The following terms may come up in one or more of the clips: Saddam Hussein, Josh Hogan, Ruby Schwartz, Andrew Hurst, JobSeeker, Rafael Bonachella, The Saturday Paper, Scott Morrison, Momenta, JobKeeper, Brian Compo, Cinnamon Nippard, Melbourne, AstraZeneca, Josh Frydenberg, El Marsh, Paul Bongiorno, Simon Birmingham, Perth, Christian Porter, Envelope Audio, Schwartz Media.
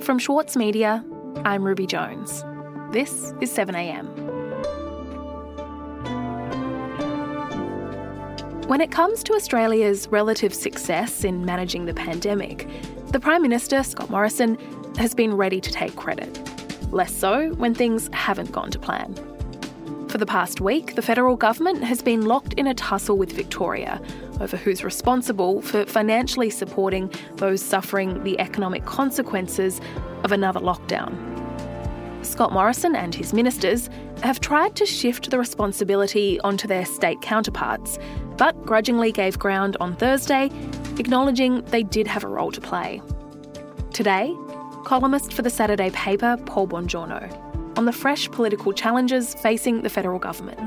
From Schwartz Media, I'm Ruby Jones. This is 7am. When it comes to Australia's relative success in managing the pandemic, the Prime Minister, Scott Morrison, has been ready to take credit. Less so when things haven't gone to plan. For the past week, the federal government has been locked in a tussle with Victoria over who's responsible for financially supporting those suffering the economic consequences of another lockdown. Scott Morrison and his ministers have tried to shift the responsibility onto their state counterparts, but grudgingly gave ground on Thursday, acknowledging they did have a role to play. Today, columnist for The Saturday Paper, Paul Bongiorno, on the fresh political challenges facing the federal government.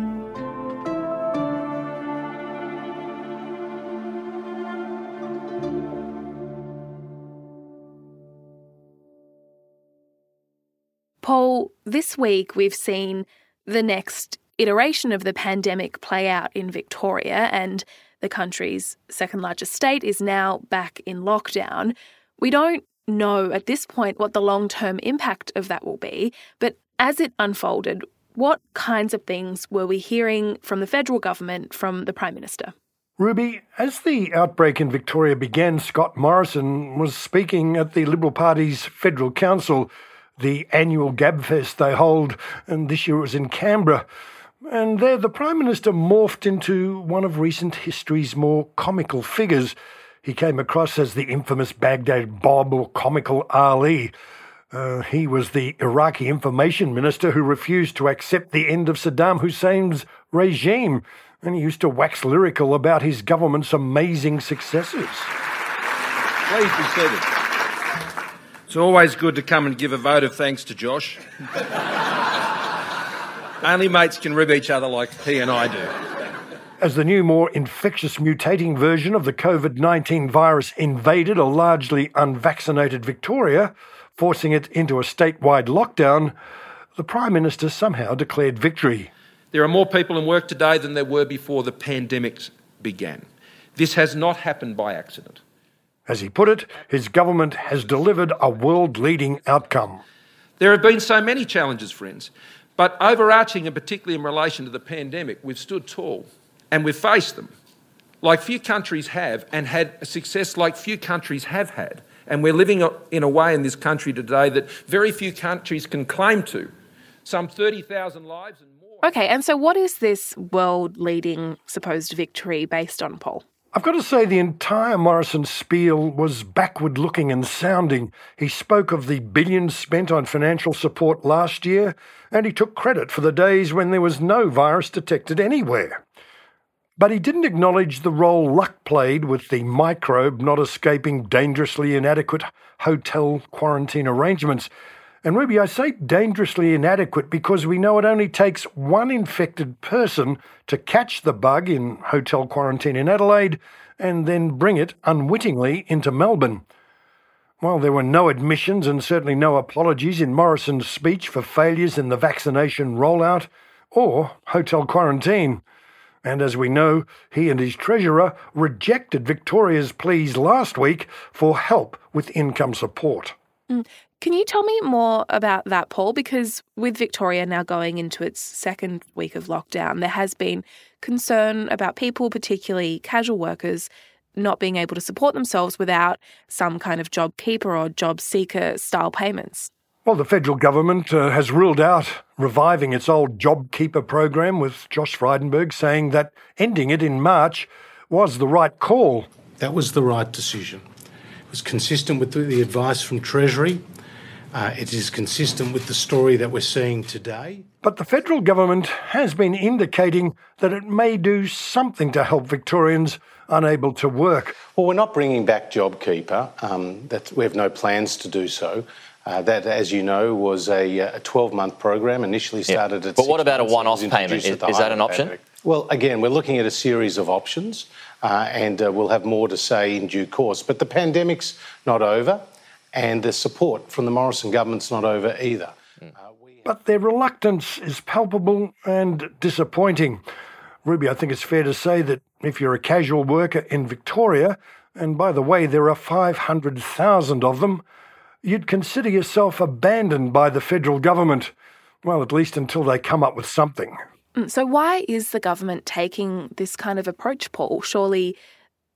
Paul, this week we've seen the next iteration of the pandemic play out in Victoria, and the country's second largest state is now back in lockdown. We don't know at this point what the long-term impact of that will be, but as it unfolded, what kinds of things were we hearing from the federal government, from the Prime Minister? Ruby, as the outbreak in Victoria began, Scott Morrison was speaking at the Liberal Party's Federal Council, the annual GabFest they hold, and this year it was in Canberra. And there the Prime Minister morphed into one of recent history's more comical figures. He came across as the infamous Baghdad Bob or comical Ali. He was the Iraqi information minister who refused to accept the end of Saddam Hussein's regime, and he used to wax lyrical about his government's amazing successes. Please be seated. It's always good to come and give a vote of thanks to Josh. Only mates can rib each other like he and I do. As the new, more infectious mutating version of the COVID-19 virus invaded a largely unvaccinated Victoria, forcing it into a statewide lockdown, the Prime Minister somehow declared victory. There are more people in work today than there were before the pandemic began. This has not happened by accident. As he put it, his government has delivered a world-leading outcome. There have been so many challenges, friends, but overarching and particularly in relation to the pandemic, we've stood tall and we've faced them like few countries have, and had a success like few countries have had. And we're living in a way in this country today that very few countries can claim to. Some 30,000 lives and more. Okay, and so what is this world-leading supposed victory based on, Paul? I've got to say the entire Morrison spiel was backward-looking and sounding. He spoke of the billions spent on financial support last year, and he took credit for the days when there was no virus detected anywhere. But he didn't acknowledge the role luck played with the microbe not escaping dangerously inadequate hotel quarantine arrangements. And Ruby, I say dangerously inadequate because we know it only takes one infected person to catch the bug in hotel quarantine in Adelaide and then bring it unwittingly into Melbourne. While there were no admissions and certainly no apologies in Morrison's speech for failures in the vaccination rollout or hotel quarantine, and as we know, he and his treasurer rejected Victoria's pleas last week for help with income support. Can you tell me more about that, Paul? Because with Victoria now going into its second week of lockdown, there has been concern about people, particularly casual workers, not being able to support themselves without some kind of JobKeeper or JobSeeker style payments. Well, the federal government has ruled out reviving its old JobKeeper program, with Josh Frydenberg saying that ending it in March was the right call. That was the right decision. It was consistent with the advice from Treasury. It is consistent with the story that we're seeing today. But the federal government has been indicating that it may do something to help Victorians unable to work. Well, we're not bringing back JobKeeper. We have no plans to do so. That, as you know, was a 12-month program, initially started at 6 months. But what about a one-off payment? Is that an option? Well, again, we're looking at a series of options and we'll have more to say in due course. But the pandemic's not over and the support from the Morrison government's not over either. But their reluctance is palpable and disappointing. Ruby, I think it's fair to say that if you're a casual worker in Victoria, and by the way, there are 500,000 of them, you'd consider yourself abandoned by the federal government, well, at least until they come up with something. So why is the government taking this kind of approach, Paul? Surely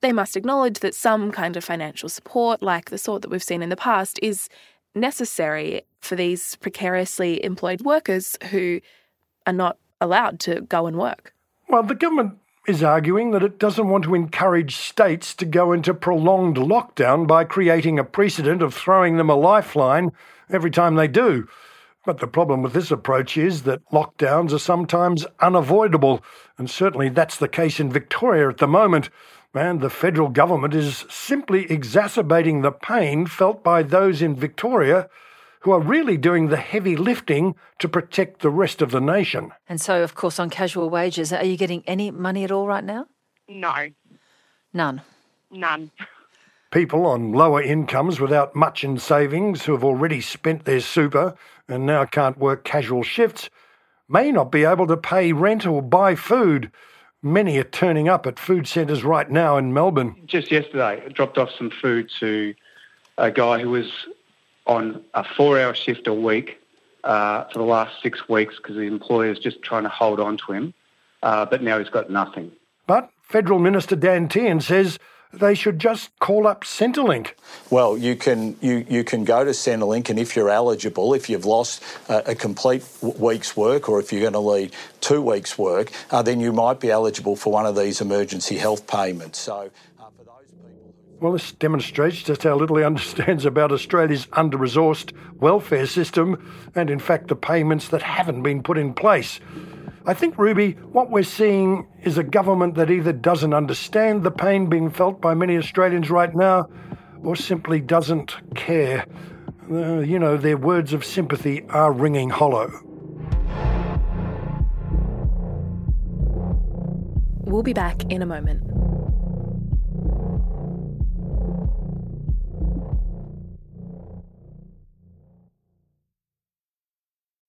they must acknowledge that some kind of financial support, like the sort that we've seen in the past, is necessary for these precariously employed workers who are not allowed to go and work. Well, the government is arguing that it doesn't want to encourage states to go into prolonged lockdown by creating a precedent of throwing them a lifeline every time they do. But the problem with this approach is that lockdowns are sometimes unavoidable, and certainly that's the case in Victoria at the moment, and the federal government is simply exacerbating the pain felt by those in Victoria who are really doing the heavy lifting to protect the rest of the nation. And so, of course, on casual wages, are you getting any money at all right now? No. None? None. People on lower incomes without much in savings who have already spent their super and now can't work casual shifts may not be able to pay rent or buy food. Many are turning up at food centres right now in Melbourne. Just yesterday, I dropped off some food to a guy who was on a 4-hour shift a week for the last 6 weeks because the employer's just trying to hold on to him, but now he's got nothing. But Federal Minister Dan Tehan says they should just call up Centrelink. Well, you can go to Centrelink, and if you're eligible, if you've lost a complete week's work or if you're going to lead 2 weeks' work, then you might be eligible for one of these emergency health payments. So, for those people... Well, this demonstrates just how little he understands about Australia's under-resourced welfare system and, in fact, the payments that haven't been put in place. I think, Ruby, what we're seeing is a government that either doesn't understand the pain being felt by many Australians right now or simply doesn't care. Their words of sympathy are ringing hollow. We'll be back in a moment.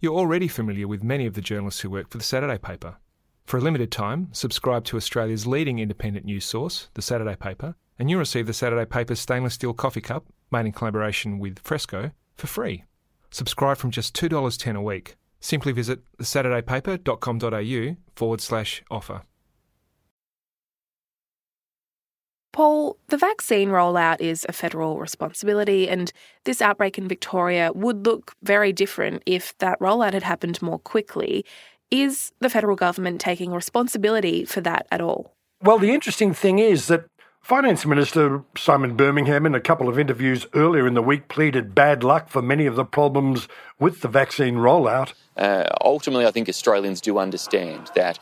you're already familiar with many of the journalists who work for The Saturday Paper. For a limited time, subscribe to Australia's leading independent news source, The Saturday Paper, and you'll receive The Saturday Paper's stainless steel coffee cup, made in collaboration with Fresco, for free. Subscribe from just $2.10 a week. Simply visit thesaturdaypaper.com.au/offer. Paul, the vaccine rollout is a federal responsibility, and this outbreak in Victoria would look very different if that rollout had happened more quickly. Is the federal government taking responsibility for that at all? Well, the interesting thing is that Finance Minister Simon Birmingham, in a couple of interviews earlier in the week, pleaded bad luck for many of the problems with the vaccine rollout. Ultimately, I think Australians do understand that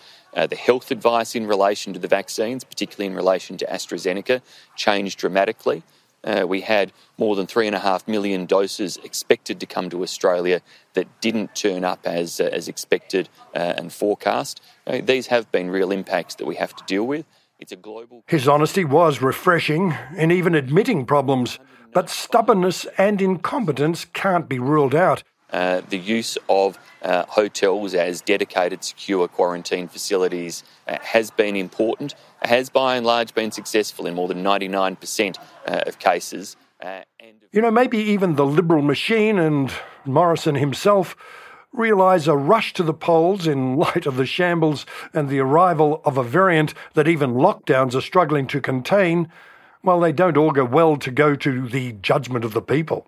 the health advice in relation to the vaccines, particularly in relation to AstraZeneca, changed dramatically. We had more than 3.5 million doses expected to come to Australia that didn't turn up as expected and forecast. These have been real impacts that we have to deal with. It's a global... His honesty was refreshing in even admitting problems, but stubbornness and incompetence can't be ruled out. The use of hotels as dedicated secure quarantine facilities has been important, has by and large been successful in more than 99% of cases. Maybe even the Liberal machine and Morrison himself realise a rush to the polls in light of the shambles and the arrival of a variant that even lockdowns are struggling to contain, well, they don't augur well to go to the judgment of the people.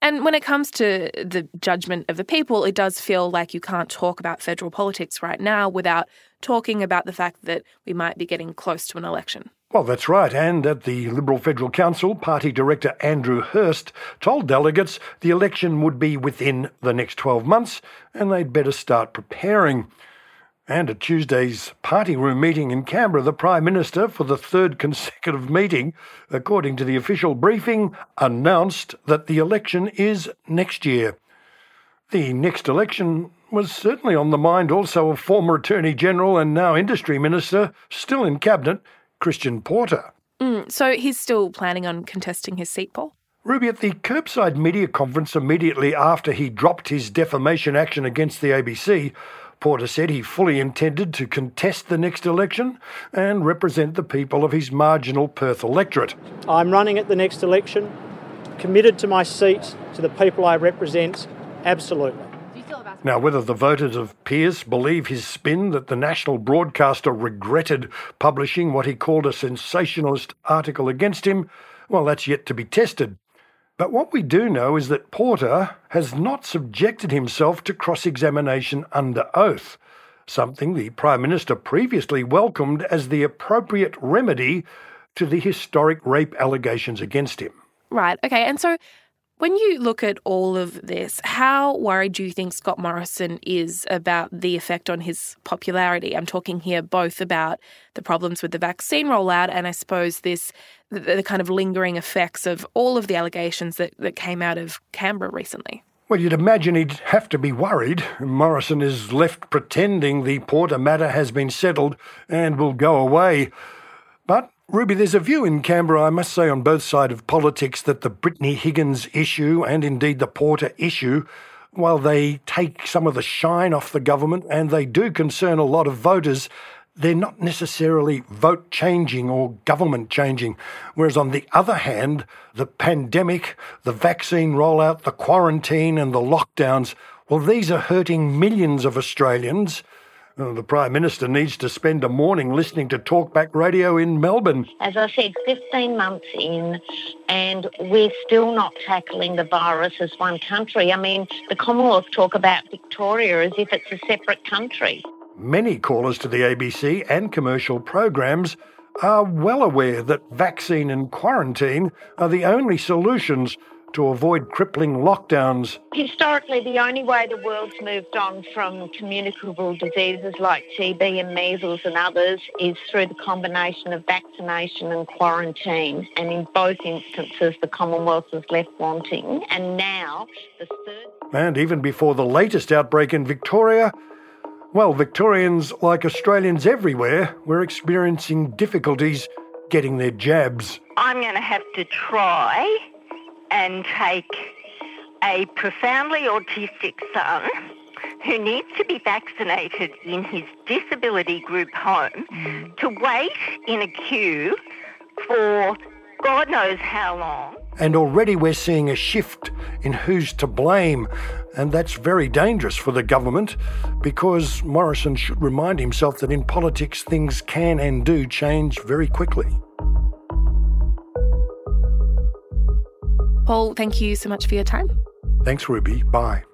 And when it comes to the judgment of the people, it does feel like you can't talk about federal politics right now without talking about the fact that we might be getting close to an election. Well, that's right. And at the Liberal Federal Council, Party Director Andrew Hurst told delegates the election would be within the next 12 months and they'd better start preparing. And at Tuesday's party room meeting in Canberra, the Prime Minister, for the third consecutive meeting, according to the official briefing, announced that the election is next year. The next election was certainly on the mind also of former Attorney General and now Industry Minister, still in Cabinet, Christian Porter. So he's still planning on contesting his seat, Paul? Ruby, at the curbside media conference immediately after he dropped his defamation action against the ABC, Porter said he fully intended to contest the next election and represent the people of his marginal Perth electorate. I'm running at the next election, committed to my seat, to the people I represent, absolutely. Now, whether the voters of Pearce believe his spin that the national broadcaster regretted publishing what he called a sensationalist article against him, well, that's yet to be tested. But what we do know is that Porter has not subjected himself to cross-examination under oath, something the Prime Minister previously welcomed as the appropriate remedy to the historic rape allegations against him. Right, OK, and so when you look at all of this, how worried do you think Scott Morrison is about the effect on his popularity? I'm talking here both about the problems with the vaccine rollout and I suppose the kind of lingering effects of all of the allegations that came out of Canberra recently. Well, you'd imagine he'd have to be worried. Morrison is left pretending the Porter matter has been settled and will go away. But Ruby, there's a view in Canberra, I must say, on both sides of politics that the Brittany Higgins issue and indeed the Porter issue, while they take some of the shine off the government and they do concern a lot of voters, they're not necessarily vote-changing or government-changing. Whereas on the other hand, the pandemic, the vaccine rollout, the quarantine and the lockdowns, well, these are hurting millions of Australians. The Prime Minister needs to spend a morning listening to Talkback Radio in Melbourne. As I said, 15 months in and we're still not tackling the virus as one country. I mean, the Commonwealth talk about Victoria as if it's a separate country. Many callers to the ABC and commercial programs are well aware that vaccine and quarantine are the only solutions to avoid crippling lockdowns. Historically, the only way the world's moved on from communicable diseases like TB and measles and others is through the combination of vaccination and quarantine. And in both instances, the Commonwealth was left wanting. And now the third... And even before the latest outbreak in Victoria, well, Victorians, like Australians everywhere, were experiencing difficulties getting their jabs. I'm going to have to try and take a profoundly autistic son who needs to be vaccinated in his disability group home to wait in a queue for God knows how long. And already we're seeing a shift in who's to blame, and that's very dangerous for the government because Morrison should remind himself that in politics things can and do change very quickly. Paul, thank you so much for your time. Thanks, Ruby. Bye.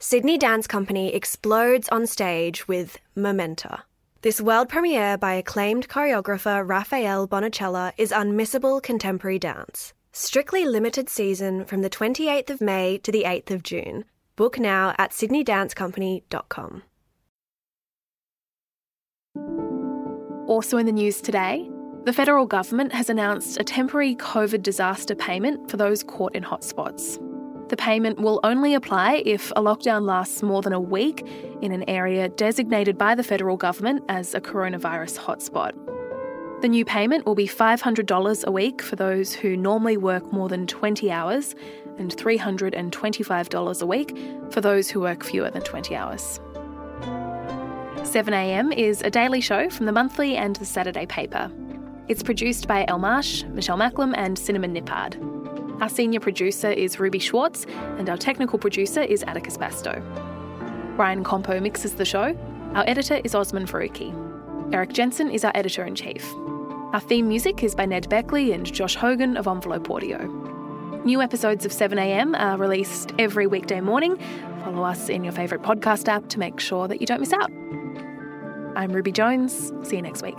Sydney Dance Company explodes on stage with Momenta. This world premiere by acclaimed choreographer Rafael Bonachella is unmissable contemporary dance. Strictly limited season from the 28th of May to the 8th of June. Book now at sydneydancecompany.com. Also in the news today, the federal government has announced a temporary COVID disaster payment for those caught in hotspots. The payment will only apply if a lockdown lasts more than a week in an area designated by the federal government as a coronavirus hotspot. The new payment will be $500 a week for those who normally work more than 20 hours and $325 a week for those who work fewer than 20 hours. 7am is a daily show from The Monthly and The Saturday Paper. It's produced by El Marsh, Michelle Macklem and Cinnamon Nippard. Our senior producer is Ruby Schwartz and our technical producer is Atticus Basto. Brian Compo mixes the show. Our editor is Osman Faruqi. Eric Jensen is our editor-in-chief. Our theme music is by Ned Beckley and Josh Hogan of Envelope Audio. New episodes of 7am are released every weekday morning. Follow us in your favourite podcast app to make sure that you don't miss out. I'm Ruby Jones. See you next week.